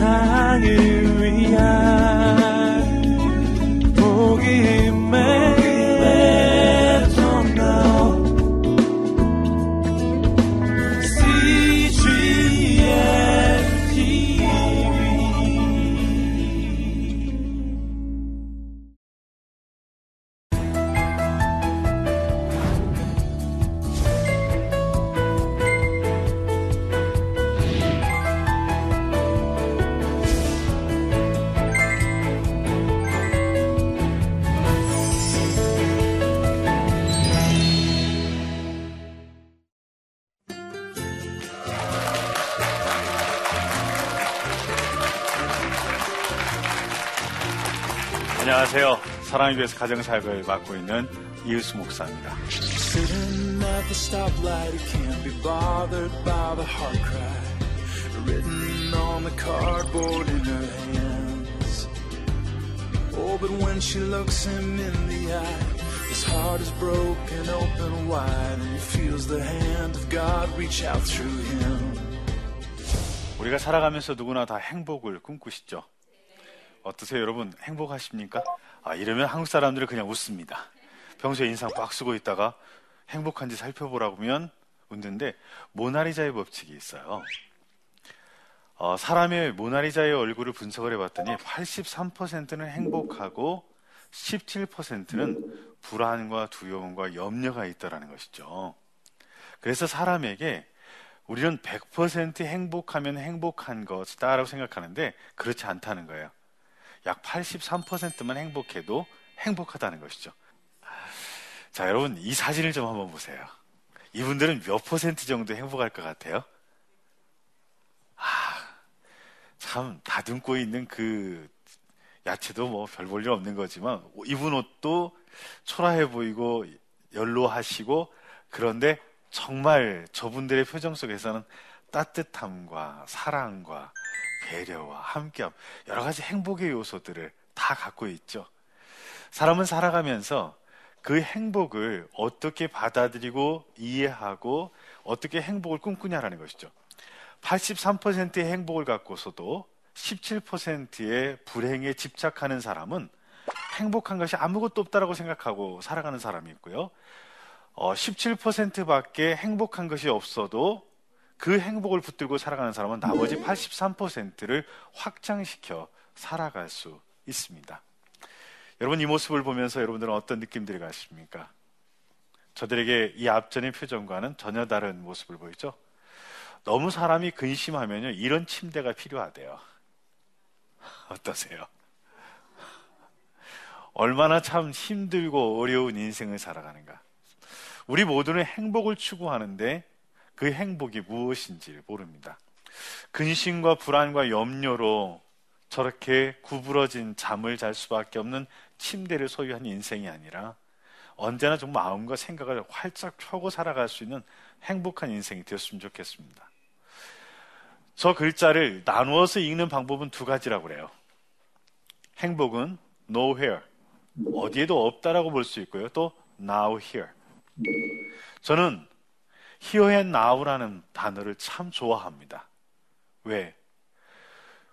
세상을 위한 복음의 CGN TV. 안녕하세요. 사랑의 교회에서 가정사역을 맡고 있는 이의수 목사입니다. 우리가 살아가면서 누구나 다 행복을 꿈꾸시죠? 어떠세요, 여러분? 행복하십니까? 이러면 한국 사람들은 그냥 웃습니다. 평소에 인상 꽉 쓰고 있다가 행복한지 살펴보라고 하면 웃는데, 모나리자의 법칙이 있어요. 사람의 모나리자의 얼굴을 분석을 해봤더니 83%는 행복하고 17%는 불안과 두려움과 염려가 있다라는 것이죠. 그래서 사람에게 우리는 100% 행복하면 행복한 것이다라고 생각하는데 그렇지 않다는 거예요. 약 83%만 행복해도 행복하다는 것이죠. 자, 여러분, 이 사진을 좀 한번 보세요. 이분들은 몇 퍼센트 정도 행복할 것 같아요? 참 다듬고 있는 그 야채도 뭐 별 볼 일 없는 거지만 입은 옷도 초라해 보이고 연로하시고, 그런데 정말 저분들의 표정 속에서는 따뜻함과 사랑과 배려와 함께함, 여러 가지 행복의 요소들을 다 갖고 있죠. 사람은 살아가면서 그 행복을 어떻게 받아들이고 이해하고 어떻게 행복을 꿈꾸냐라는 것이죠. 83%의 행복을 갖고서도 17%의 불행에 집착하는 사람은 행복한 것이 아무것도 없다라고 생각하고 살아가는 사람이 있고요. 17%밖에 행복한 것이 없어도 그 행복을 붙들고 살아가는 사람은 나머지 83%를 확장시켜 살아갈 수 있습니다. 여러분, 이 모습을 보면서 여러분들은 어떤 느낌들이 가십니까? 저들에게 이 앞전의 표정과는 전혀 다른 모습을 보이죠? 너무 사람이 근심하면요, 이런 침대가 필요하대요. 어떠세요? 얼마나 참 힘들고 어려운 인생을 살아가는가. 우리 모두는 행복을 추구하는데 그 행복이 무엇인지 모릅니다. 근심과 불안과 염려로 저렇게 구부러진 잠을 잘 수밖에 없는 침대를 소유한 인생이 아니라 언제나 좀 마음과 생각을 활짝 펴고 살아갈 수 있는 행복한 인생이 되었으면 좋겠습니다. 저 글자를 나누어서 읽는 방법은 두 가지라고 그래요. 행복은 nowhere, 어디에도 없다라고 볼 수 있고요. 또 now here. 저는 here and now라는 단어를 참 좋아합니다. 왜?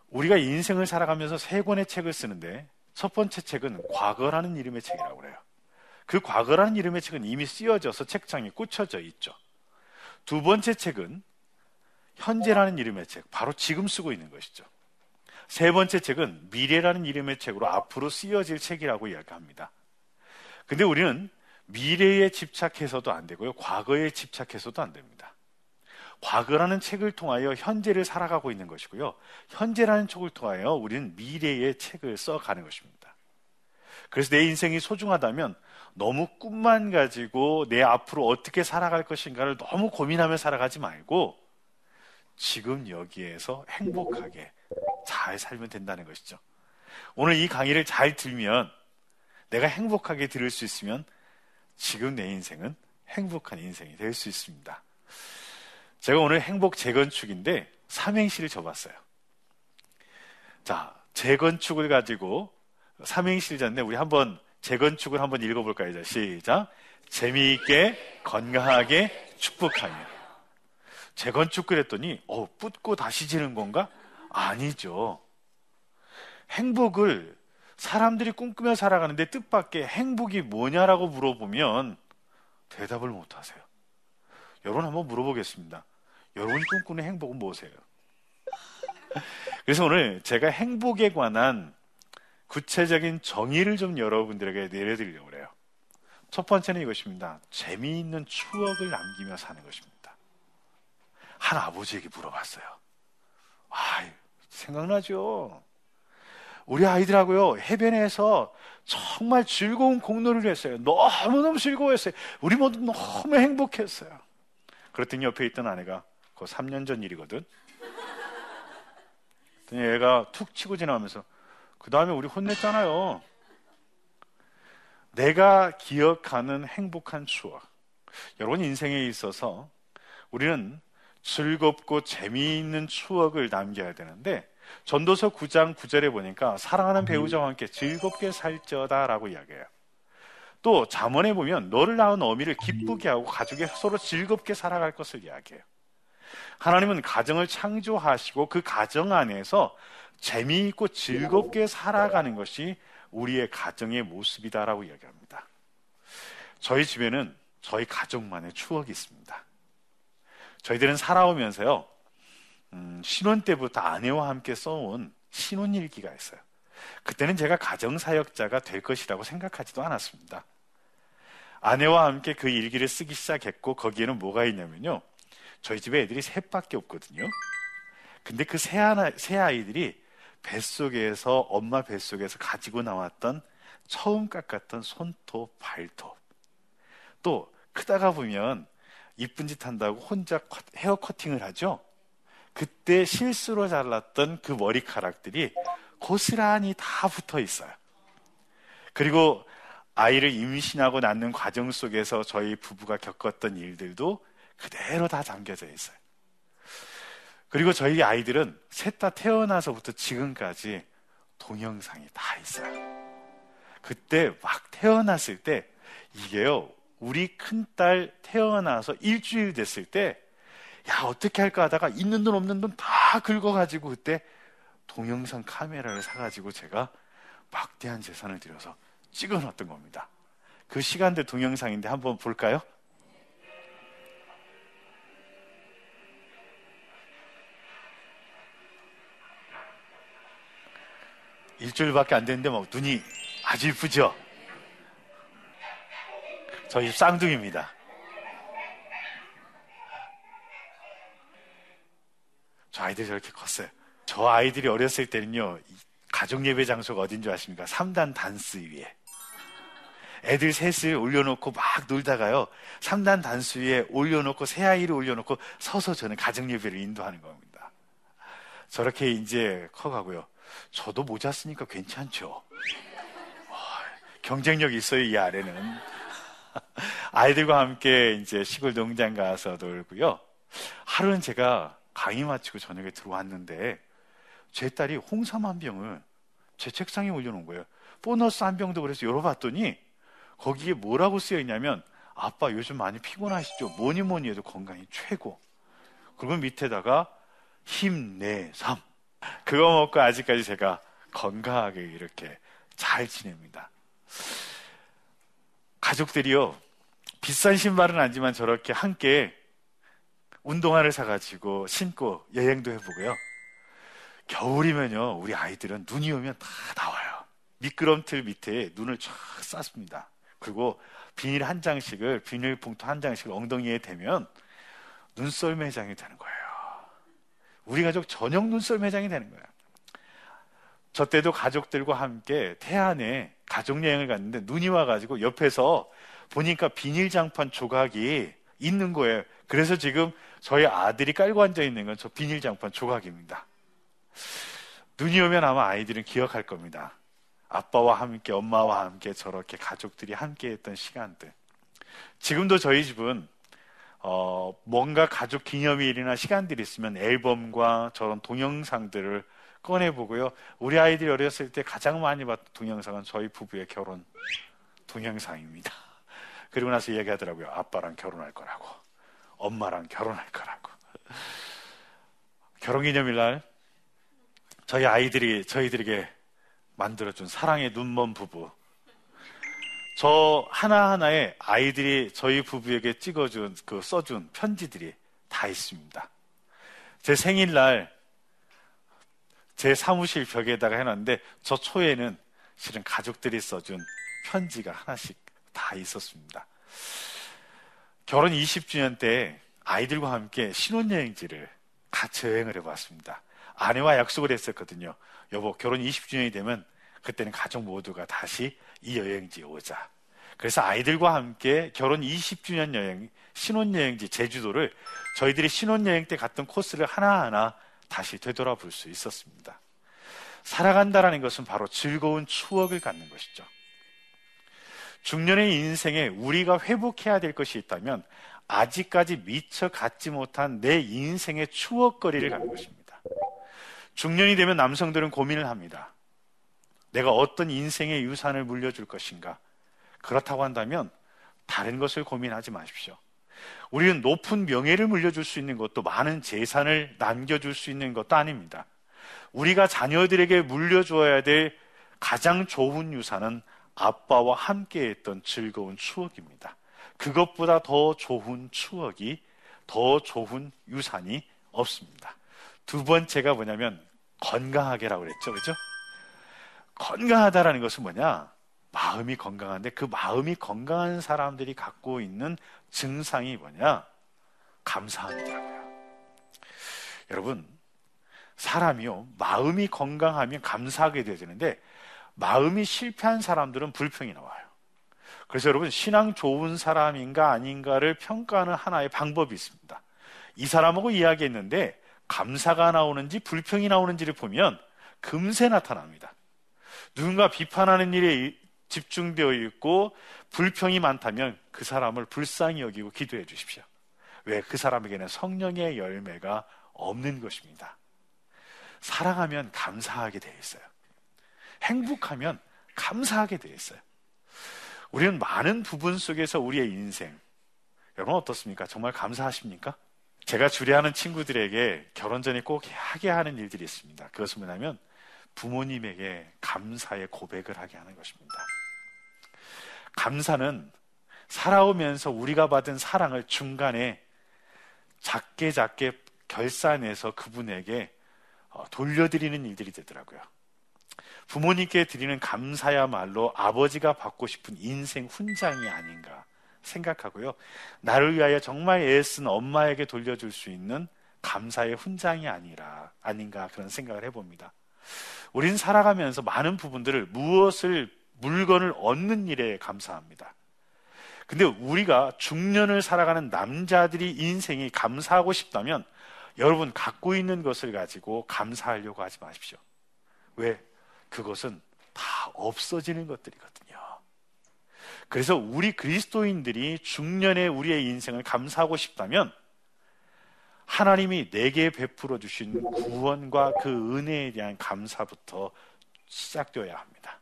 우리가 인생을 살아가면서 세 권의 책을 쓰는데 첫 번째 책은 과거라는 이름의 책이라고 그래요. 그 과거라는 이름의 책은 이미 쓰여져서 책장에 꽂혀져 있죠. 두 번째 책은 현재라는 이름의 책, 바로 지금 쓰고 있는 것이죠. 세 번째 책은 미래라는 이름의 책으로 앞으로 쓰여질 책이라고 이야기합니다. 근데 우리는 미래에 집착해서도 안 되고요, 과거에 집착해서도 안 됩니다. 과거라는 책을 통하여 현재를 살아가고 있는 것이고요, 현재라는 책을 통하여 우리는 미래의 책을 써가는 것입니다. 그래서 내 인생이 소중하다면 너무 꿈만 가지고 내 앞으로 어떻게 살아갈 것인가를 너무 고민하며 살아가지 말고 지금 여기에서 행복하게 잘 살면 된다는 것이죠. 오늘 이 강의를 잘 들으면, 내가 행복하게 들을 수 있으면 지금 내 인생은 행복한 인생이 될 수 있습니다. 제가 오늘 행복 재건축인데 삼행시를 접었어요. 자, 재건축을 가지고 삼행시를 잤는데 우리 한번 재건축을 한번 읽어볼까요? 자, 시작. 재미있게 건강하게 축복하며. 재건축 그랬더니 붓고 다시 지는 건가? 아니죠. 행복을 사람들이 꿈꾸며 살아가는데 뜻밖의 행복이 뭐냐라고 물어보면 대답을 못 하세요. 여러분 한번 물어보겠습니다. 여러분이 꿈꾸는 행복은 뭐세요? 그래서 오늘 제가 행복에 관한 구체적인 정의를 좀 여러분들에게 내려드리려고 해요. 첫 번째는 이것입니다. 재미있는 추억을 남기며 사는 것입니다. 한 아버지에게 물어봤어요. 생각나죠? 우리 아이들하고요, 해변에서 정말 즐거운 공놀이를 했어요. 너무너무 즐거워했어요. 우리 모두 너무 행복했어요. 그랬더니 옆에 있던 아내가, 그거 3년 전 일이거든? 그랬더니 얘가 툭 치고 지나가면서, 그 다음에 우리 혼냈잖아요. 내가 기억하는 행복한 추억. 여러분 인생에 있어서 우리는 즐겁고 재미있는 추억을 남겨야 되는데, 전도서 9장 9절에 보니까 사랑하는 배우자와 함께 즐겁게 살쪄다 라고 이야기해요. 또 잠언에 보면 너를 낳은 어미를 기쁘게 하고 가족이 서로 즐겁게 살아갈 것을 이야기해요. 하나님은 가정을 창조하시고 그 가정 안에서 재미있고 즐겁게 살아가는 것이 우리의 가정의 모습이다라고 이야기합니다. 저희 집에는 저희 가족만의 추억이 있습니다. 저희들은 살아오면서요, 신혼 때부터 아내와 함께 써온 신혼일기가 있어요. 그때는 제가 가정사역자가 될 것이라고 생각하지도 않았습니다. 아내와 함께 그 일기를 쓰기 시작했고, 거기에는 뭐가 있냐면요, 저희 집에 애들이 셋밖에 없거든요. 근데 그 세 아이들이 뱃속에서, 엄마 뱃속에서 가지고 나왔던 처음 깎았던 손톱, 발톱, 또 크다가 보면 이쁜 짓 한다고 혼자 헤어 커팅을 하죠. 그때 실수로 잘랐던 그 머리카락들이 고스란히 다 붙어 있어요. 그리고 아이를 임신하고 낳는 과정 속에서 저희 부부가 겪었던 일들도 그대로 다 담겨져 있어요. 그리고 저희 아이들은 셋 다 태어나서부터 지금까지 동영상이 다 있어요. 그때 막 태어났을 때, 이게요, 우리 큰딸 태어나서 일주일 됐을 때, 야, 어떻게 할까 하다가 있는 돈 없는 돈 다 긁어가지고 그때 동영상 카메라를 사가지고 제가 막대한 재산을 들여서 찍어놨던 겁니다. 그 시간대 동영상인데 한번 볼까요? 일주일밖에 안 됐는데 막 눈이 아주 이쁘죠? 저희 집 쌍둥이입니다. 저 아이들이 저렇게 컸어요. 저 아이들이 어렸을 때는요, 가족예배 장소가 어딘 줄 아십니까? 3단 단수 위에 애들 셋을 올려놓고 막 놀다가요, 3단 단수 위에 올려놓고 세 아이를 올려놓고 서서 저는 가족예배를 인도하는 겁니다. 저렇게 이제 커가고요. 저도 모자 쓰니까 괜찮죠? 경쟁력이 있어요, 이 아래는. 아이들과 함께 이제 시골 농장 가서 놀고요. 하루는 제가 강의 마치고 저녁에 들어왔는데 제 딸이 홍삼 한 병을 제 책상에 올려놓은 거예요. 보너스 한 병도. 그래서 열어봤더니 거기에 뭐라고 쓰여있냐면, 아빠 요즘 많이 피곤하시죠? 뭐니뭐니 해도 건강이 최고. 그리고 밑에다가 힘내삼. 그거 먹고 아직까지 제가 건강하게 이렇게 잘 지냅니다. 가족들이요, 비싼 신발은 아니지만 저렇게 함께 운동화를 사가지고 신고 여행도 해보고요. 겨울이면요, 우리 아이들은 눈이 오면 다 나와요. 미끄럼틀 밑에 눈을 쫙 쌌습니다. 그리고 비닐봉투 한 장씩을 엉덩이에 대면 눈썰매장이 되는 거예요. 우리 가족 저녁 눈썰매장이 되는 거예요. 저 때도 가족들과 함께 태안에 가족여행을 갔는데 눈이 와가지고 옆에서 보니까 비닐장판 조각이 있는 거예요. 그래서 지금 저희 아들이 깔고 앉아 있는 건 저 비닐장판 조각입니다. 눈이 오면 아마 아이들은 기억할 겁니다. 아빠와 함께, 엄마와 함께 저렇게 가족들이 함께 했던 시간들. 지금도 저희 집은 뭔가 가족 기념일이나 시간들이 있으면 앨범과 저런 동영상들을 꺼내보고요. 우리 아이들이 어렸을 때 가장 많이 봤던 동영상은 저희 부부의 결혼 동영상입니다. 그리고 나서 얘기하더라고요. 아빠랑 결혼할 거라고, 엄마랑 결혼할 거라고. 결혼기념일날 저희 아이들이 저희들에게 만들어준 사랑의 눈먼 부부, 저 하나하나에 아이들이 저희 부부에게 찍어준 그 써준 편지들이 다 있습니다. 제 생일날 제 사무실 벽에다가 해놨는데 저 초에는 실은 가족들이 써준 편지가 하나씩 다 있었습니다. 결혼 20주년 때 아이들과 함께 신혼여행지를 같이 여행을 해봤습니다. 아내와 약속을 했었거든요. 여보, 결혼 20주년이 되면 그때는 가족 모두가 다시 이 여행지에 오자. 그래서 아이들과 함께 결혼 20주년 여행, 신혼여행지 제주도를 저희들이 신혼여행 때 갔던 코스를 하나하나 다시 되돌아볼 수 있었습니다. 살아간다라는 것은 바로 즐거운 추억을 갖는 것이죠. 중년의 인생에 우리가 회복해야 될 것이 있다면 아직까지 미처 갖지 못한 내 인생의 추억거리를 갖는 것입니다. 중년이 되면 남성들은 고민을 합니다. 내가 어떤 인생의 유산을 물려줄 것인가? 그렇다고 한다면 다른 것을 고민하지 마십시오. 우리는 높은 명예를 물려줄 수 있는 것도 많은 재산을 남겨줄 수 있는 것도 아닙니다. 우리가 자녀들에게 물려줘야 될 가장 좋은 유산은 아빠와 함께 했던 즐거운 추억입니다. 그것보다 더 좋은 추억이, 더 좋은 유산이 없습니다. 두 번째가 뭐냐면 건강하게라고 그랬죠. 그죠? 건강하다라는 것은 뭐냐? 마음이 건강한데 그 마음이 건강한 사람들이 갖고 있는 증상이 뭐냐? 감사함이더라고요. 여러분, 사람이요, 마음이 건강하면 감사하게 되는데 마음이 실패한 사람들은 불평이 나와요. 그래서 여러분, 신앙 좋은 사람인가 아닌가를 평가하는 하나의 방법이 있습니다. 이 사람하고 이야기했는데 감사가 나오는지 불평이 나오는지를 보면 금세 나타납니다. 누군가 비판하는 일에 집중되어 있고 불평이 많다면 그 사람을 불쌍히 여기고 기도해 주십시오. 왜? 그 사람에게는 성령의 열매가 없는 것입니다. 사랑하면 감사하게 되어 있어요. 행복하면 감사하게 되어 있어요. 우리는 많은 부분 속에서 우리의 인생, 여러분 어떻습니까? 정말 감사하십니까? 제가 주례하는 친구들에게 결혼 전에 꼭 하게 하는 일들이 있습니다. 그것은 뭐냐면 부모님에게 감사의 고백을 하게 하는 것입니다. 감사는 살아오면서 우리가 받은 사랑을 중간에 작게 작게 결산해서 그분에게 돌려드리는 일들이 되더라고요. 부모님께 드리는 감사야말로 아버지가 받고 싶은 인생 훈장이 아닌가 생각하고요, 나를 위하여 정말 애쓴 엄마에게 돌려줄 수 있는 감사의 훈장이 아닌가 그런 생각을 해봅니다. 우린 살아가면서 많은 부분들을, 무엇을, 물건을 얻는 일에 감사합니다. 근데 우리가 중년을 살아가는 남자들이 인생이 감사하고 싶다면 여러분, 갖고 있는 것을 가지고 감사하려고 하지 마십시오. 왜? 그것은 다 없어지는 것들이거든요. 그래서 우리 그리스도인들이 중년에 우리의 인생을 감사하고 싶다면 하나님이 내게 베풀어 주신 구원과 그 은혜에 대한 감사부터 시작되어야 합니다.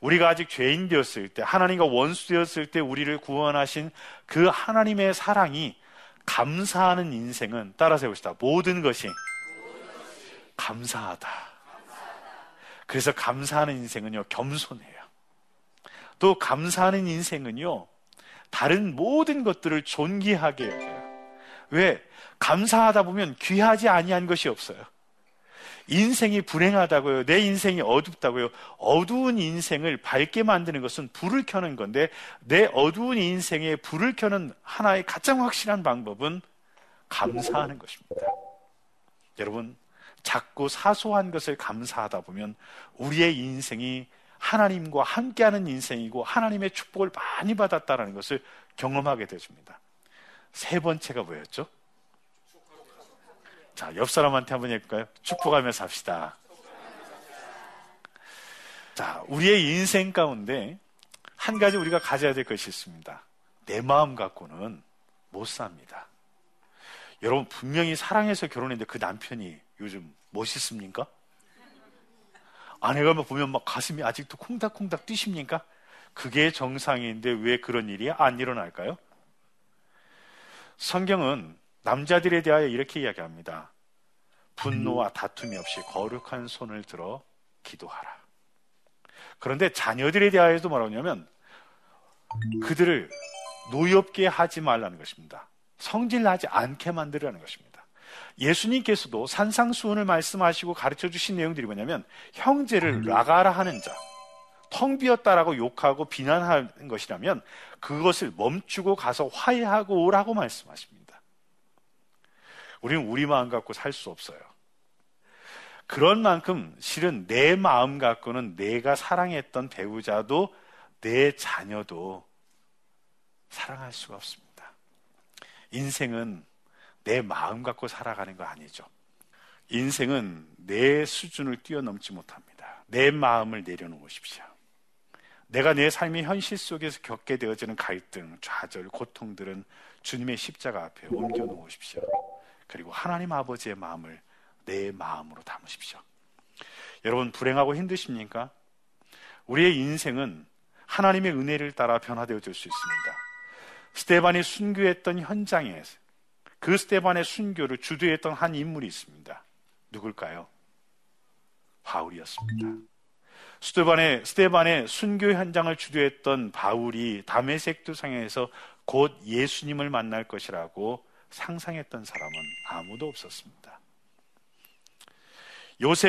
우리가 아직 죄인 되었을 때, 하나님과 원수 되었을 때 우리를 구원하신 그 하나님의 사랑이, 감사하는 인생은, 따라 세우시다, 모든 것이 감사하다. 그래서 감사하는 인생은요, 겸손해요. 또 감사하는 인생은요, 다른 모든 것들을 존귀하게 여겨요. 왜? 감사하다 보면 귀하지 아니한 것이 없어요. 인생이 불행하다고요, 내 인생이 어둡다고요, 어두운 인생을 밝게 만드는 것은 불을 켜는 건데, 내 어두운 인생에 불을 켜는 하나의 가장 확실한 방법은 감사하는 것입니다. 여러분, 작고 사소한 것을 감사하다 보면 우리의 인생이 하나님과 함께하는 인생이고 하나님의 축복을 많이 받았다는 것을 경험하게 되어줍니다. 세 번째가 뭐였죠? 자, 옆 사람한테 한번 해볼까요? 축복하면서 합시다. 자, 우리의 인생 가운데 한 가지 우리가 가져야 될 것이 있습니다. 내 마음 갖고는 못 삽니다. 여러분, 분명히 사랑해서 결혼했는데 그 남편이 요즘 멋있습니까? 아내가 보면 막 가슴이 아직도 콩닥콩닥 뛰십니까? 그게 정상인데 왜 그런 일이 안 일어날까요? 성경은 남자들에 대하여 이렇게 이야기합니다. 분노와 다툼이 없이 거룩한 손을 들어 기도하라. 그런데 자녀들에 대하여도 뭐라냐면 그들을 노엽게 하지 말라는 것입니다. 성질나지 않게 만들라는 것입니다. 예수님께서도 산상수훈을 말씀하시고 가르쳐주신 내용들이 뭐냐면 형제를 라가라 하는 자, 텅 비었다라고 욕하고 비난하는 것이라면 그것을 멈추고 가서 화해하고 오라고 말씀하십니다. 우리는 우리 마음 갖고 살 수 없어요. 그런 만큼 실은 내 마음 갖고는 내가 사랑했던 배우자도 내 자녀도 사랑할 수가 없습니다. 인생은 내 마음 갖고 살아가는 거 아니죠. 인생은 내 수준을 뛰어넘지 못합니다. 내 마음을 내려놓으십시오. 내가 내 삶의 현실 속에서 겪게 되어지는 갈등, 좌절, 고통들은 주님의 십자가 앞에 옮겨놓으십시오. 그리고 하나님 아버지의 마음을 내 마음으로 담으십시오. 여러분, 불행하고 힘드십니까? 우리의 인생은 하나님의 은혜를 따라 변화되어질 수 있습니다. 스테반이 순교했던 현장에서 그 스테반의 순교를 주도했던 한 인물이 있습니다. 누굴까요? 바울이었습니다. 스테반의 순교 현장을 주도했던 바울이 다메섹 도상에서 곧 예수님을 만날 것이라고 상상했던 사람은 아무도 없었습니다.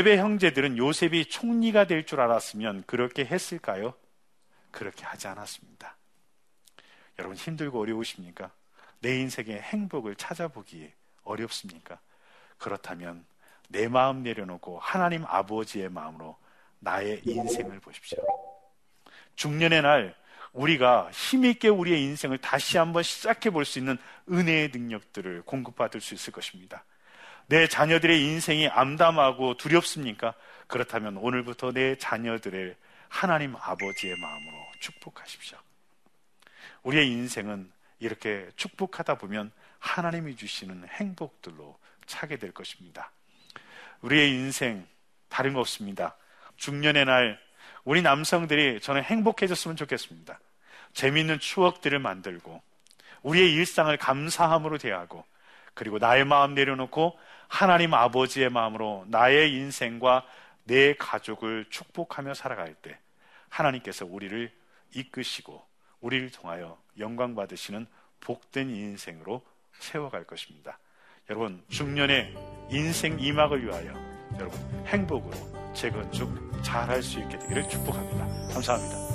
요셉의 형제들은 요셉이 총리가 될 줄 알았으면 그렇게 했을까요? 그렇게 하지 않았습니다. 여러분, 힘들고 어려우십니까? 내 인생의 행복을 찾아보기 어렵습니까? 그렇다면 내 마음 내려놓고 하나님 아버지의 마음으로 나의 인생을 보십시오. 중년의 날 우리가 힘있게 우리의 인생을 다시 한번 시작해 볼 수 있는 은혜의 능력들을 공급받을 수 있을 것입니다. 내 자녀들의 인생이 암담하고 두렵습니까? 그렇다면 오늘부터 내 자녀들의 하나님 아버지의 마음으로 축복하십시오. 우리의 인생은 이렇게 축복하다 보면 하나님이 주시는 행복들로 차게 될 것입니다. 우리의 인생 다름없습니다. 중년의 날 우리 남성들이 저는 행복해졌으면 좋겠습니다. 재미있는 추억들을 만들고 우리의 일상을 감사함으로 대하고 그리고 나의 마음 내려놓고 하나님 아버지의 마음으로 나의 인생과 내 가족을 축복하며 살아갈 때 하나님께서 우리를 이끄시고 우리를 통하여 영광 받으시는 복된 인생으로 세워갈 것입니다. 여러분, 중년의 인생 2막을 위하여 여러분 행복으로 재건축 잘할 수 있게 되기를 축복합니다. 감사합니다.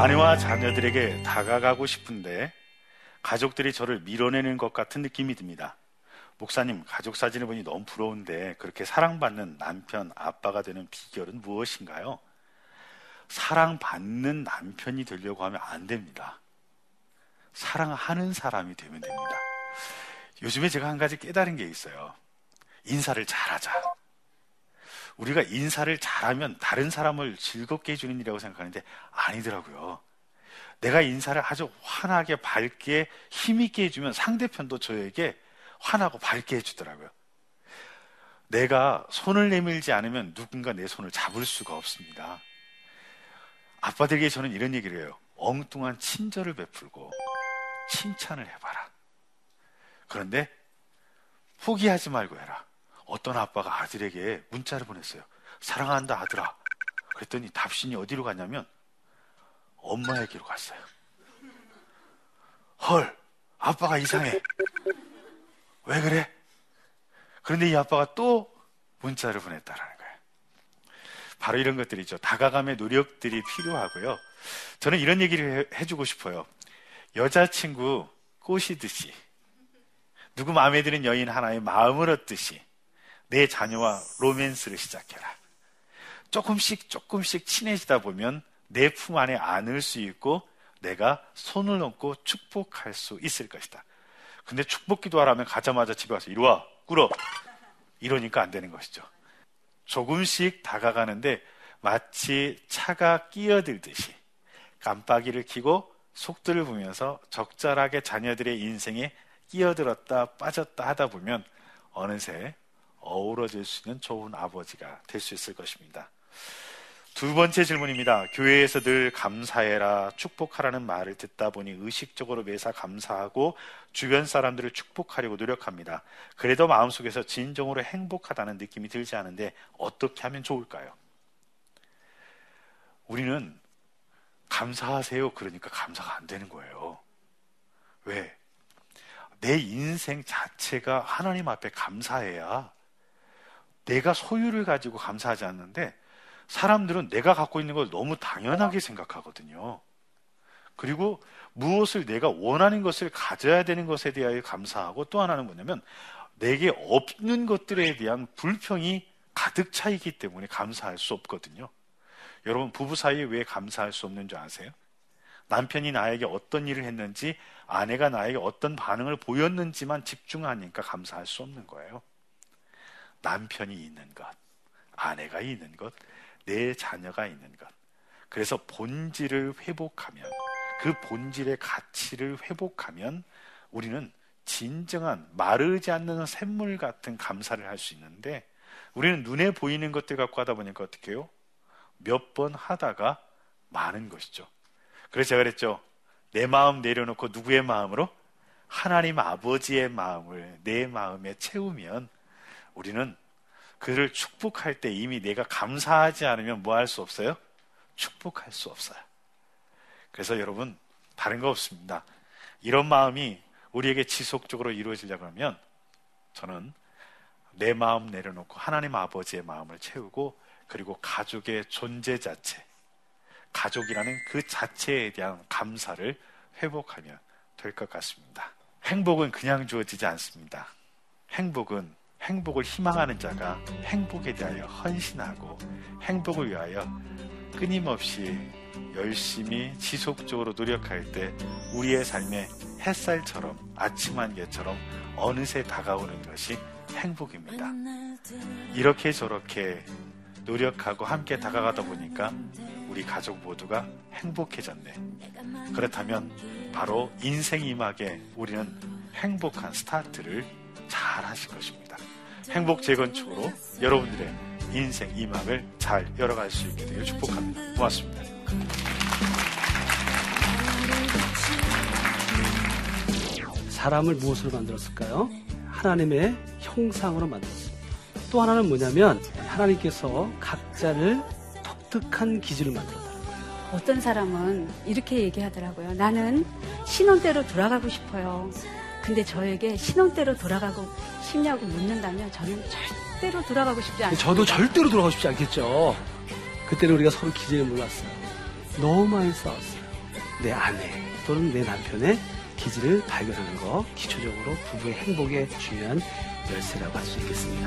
아내와 자녀들에게 다가가고 싶은데 가족들이 저를 밀어내는 것 같은 느낌이 듭니다. 목사님, 가족 사진을 보니 너무 부러운데 그렇게 사랑받는 남편, 아빠가 되는 비결은 무엇인가요? 사랑받는 남편이 되려고 하면 안 됩니다. 사랑하는 사람이 되면 됩니다. 요즘에 제가 한 가지 깨달은 게 있어요. 인사를 잘하자. 우리가 인사를 잘하면 다른 사람을 즐겁게 해주는 일이라고 생각하는데 아니더라고요. 내가 인사를 아주 환하게 밝게 힘있게 해주면 상대편도 저에게 환하고 밝게 해주더라고요. 내가 손을 내밀지 않으면 누군가 내 손을 잡을 수가 없습니다. 아빠들에게 저는 이런 얘기를 해요. 엉뚱한 친절을 베풀고 칭찬을 해봐라. 그런데 포기하지 말고 해라. 어떤 아빠가 아들에게 문자를 보냈어요. 사랑한다 아들아. 그랬더니 답신이 어디로 갔냐면 엄마에게로 갔어요. 헐, 아빠가 이상해. 왜 그래? 그런데 이 아빠가 또 문자를 보냈다라는 거예요. 바로 이런 것들이죠. 다가감의 노력들이 필요하고요. 저는 이런 얘기를 해주고 싶어요. 여자친구 꼬시듯이 누구 마음에 드는 여인 하나의 마음을 얻듯이 내 자녀와 로맨스를 시작해라. 조금씩 친해지다 보면 내 품 안에 안을 수 있고 내가 손을 얹고 축복할 수 있을 것이다. 근데 축복기도 하라면 가자마자 집에 와서 이리 와, 꿇어. 이러니까 안 되는 것이죠. 조금씩 다가가는데 마치 차가 끼어들듯이 깜빡이를 켜고 속도를 보면서 적절하게 자녀들의 인생에 끼어들었다 빠졌다 하다 보면 어느새 어우러질 수 있는 좋은 아버지가 될 수 있을 것입니다. 두 번째 질문입니다. 교회에서 늘 감사해라, 축복하라는 말을 듣다 보니 의식적으로 매사 감사하고 주변 사람들을 축복하려고 노력합니다. 그래도 마음속에서 진정으로 행복하다는 느낌이 들지 않은데 어떻게 하면 좋을까요? 우리는 감사하세요 그러니까 감사가 안 되는 거예요. 왜? 내 인생 자체가 하나님 앞에 감사해야, 내가 소유를 가지고 감사하지 않는데 사람들은 내가 갖고 있는 걸 너무 당연하게 생각하거든요. 그리고 무엇을 내가 원하는 것을 가져야 되는 것에 대하여 감사하고, 또 하나는 뭐냐면 내게 없는 것들에 대한 불평이 가득 차 있기 때문에 감사할 수 없거든요. 여러분, 부부 사이에 왜 감사할 수 없는 줄 아세요? 남편이 나에게 어떤 일을 했는지, 아내가 나에게 어떤 반응을 보였는지만 집중하니까 감사할 수 없는 거예요. 남편이 있는 것, 아내가 있는 것, 내 자녀가 있는 것. 그래서 본질을 회복하면, 그 본질의 가치를 회복하면 우리는 진정한 마르지 않는 샘물 같은 감사를 할 수 있는데, 우리는 눈에 보이는 것들 갖고 하다 보니까 어떻게 해요? 몇 번 하다가 많은 것이죠. 그래서 제가 그랬죠. 내 마음 내려놓고 누구의 마음으로? 하나님 아버지의 마음을 내 마음에 채우면 우리는 그를 축복할 때 이미 내가 감사하지 않으면 뭐 할 수 없어요? 축복할 수 없어요. 그래서 여러분, 다른 거 없습니다. 이런 마음이 우리에게 지속적으로 이루어지려고 하면 저는 내 마음 내려놓고 하나님 아버지의 마음을 채우고, 그리고 가족의 존재 자체, 가족이라는 그 자체에 대한 감사를 회복하면 될 것 같습니다. 행복은 그냥 주어지지 않습니다. 행복을 희망하는 자가 행복에 대하여 헌신하고, 행복을 위하여 끊임없이 열심히 지속적으로 노력할 때 우리의 삶에 햇살처럼, 아침 안개처럼 어느새 다가오는 것이 행복입니다. 이렇게 저렇게 노력하고 함께 다가가다 보니까 우리 가족 모두가 행복해졌네. 그렇다면 바로 인생이막에 우리는 행복한 스타트를 잘 하실 것입니다. 행복 재건축으로 여러분들의 인생 이막을 잘 열어갈 수 있게 되길 축복합니다. 고맙습니다. 사람을 무엇으로 만들었을까요? 하나님의 형상으로 만들었습니다. 또 하나는 뭐냐면 하나님께서 각자를 독특한 기질을 만들었다는 거예요. 어떤 사람은 이렇게 얘기하더라고요. 나는 신혼때로 돌아가고 싶어요. 근데 저에게 신혼때로 돌아가고 싶냐고 묻는다면 저는 절대로 돌아가고 싶지 않습니다. 저도 절대로 돌아가고 싶지 않겠죠. 그때는 우리가 서로 기질을 몰랐어요. 너무 많이 싸웠어요. 내 아내 또는 내 남편의 기질을 발견하는 거, 기초적으로 부부의 행복에 중요한 열쇠라고 할 수 있겠습니다.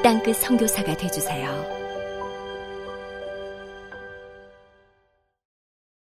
땅끝 선교사가 되어주세요.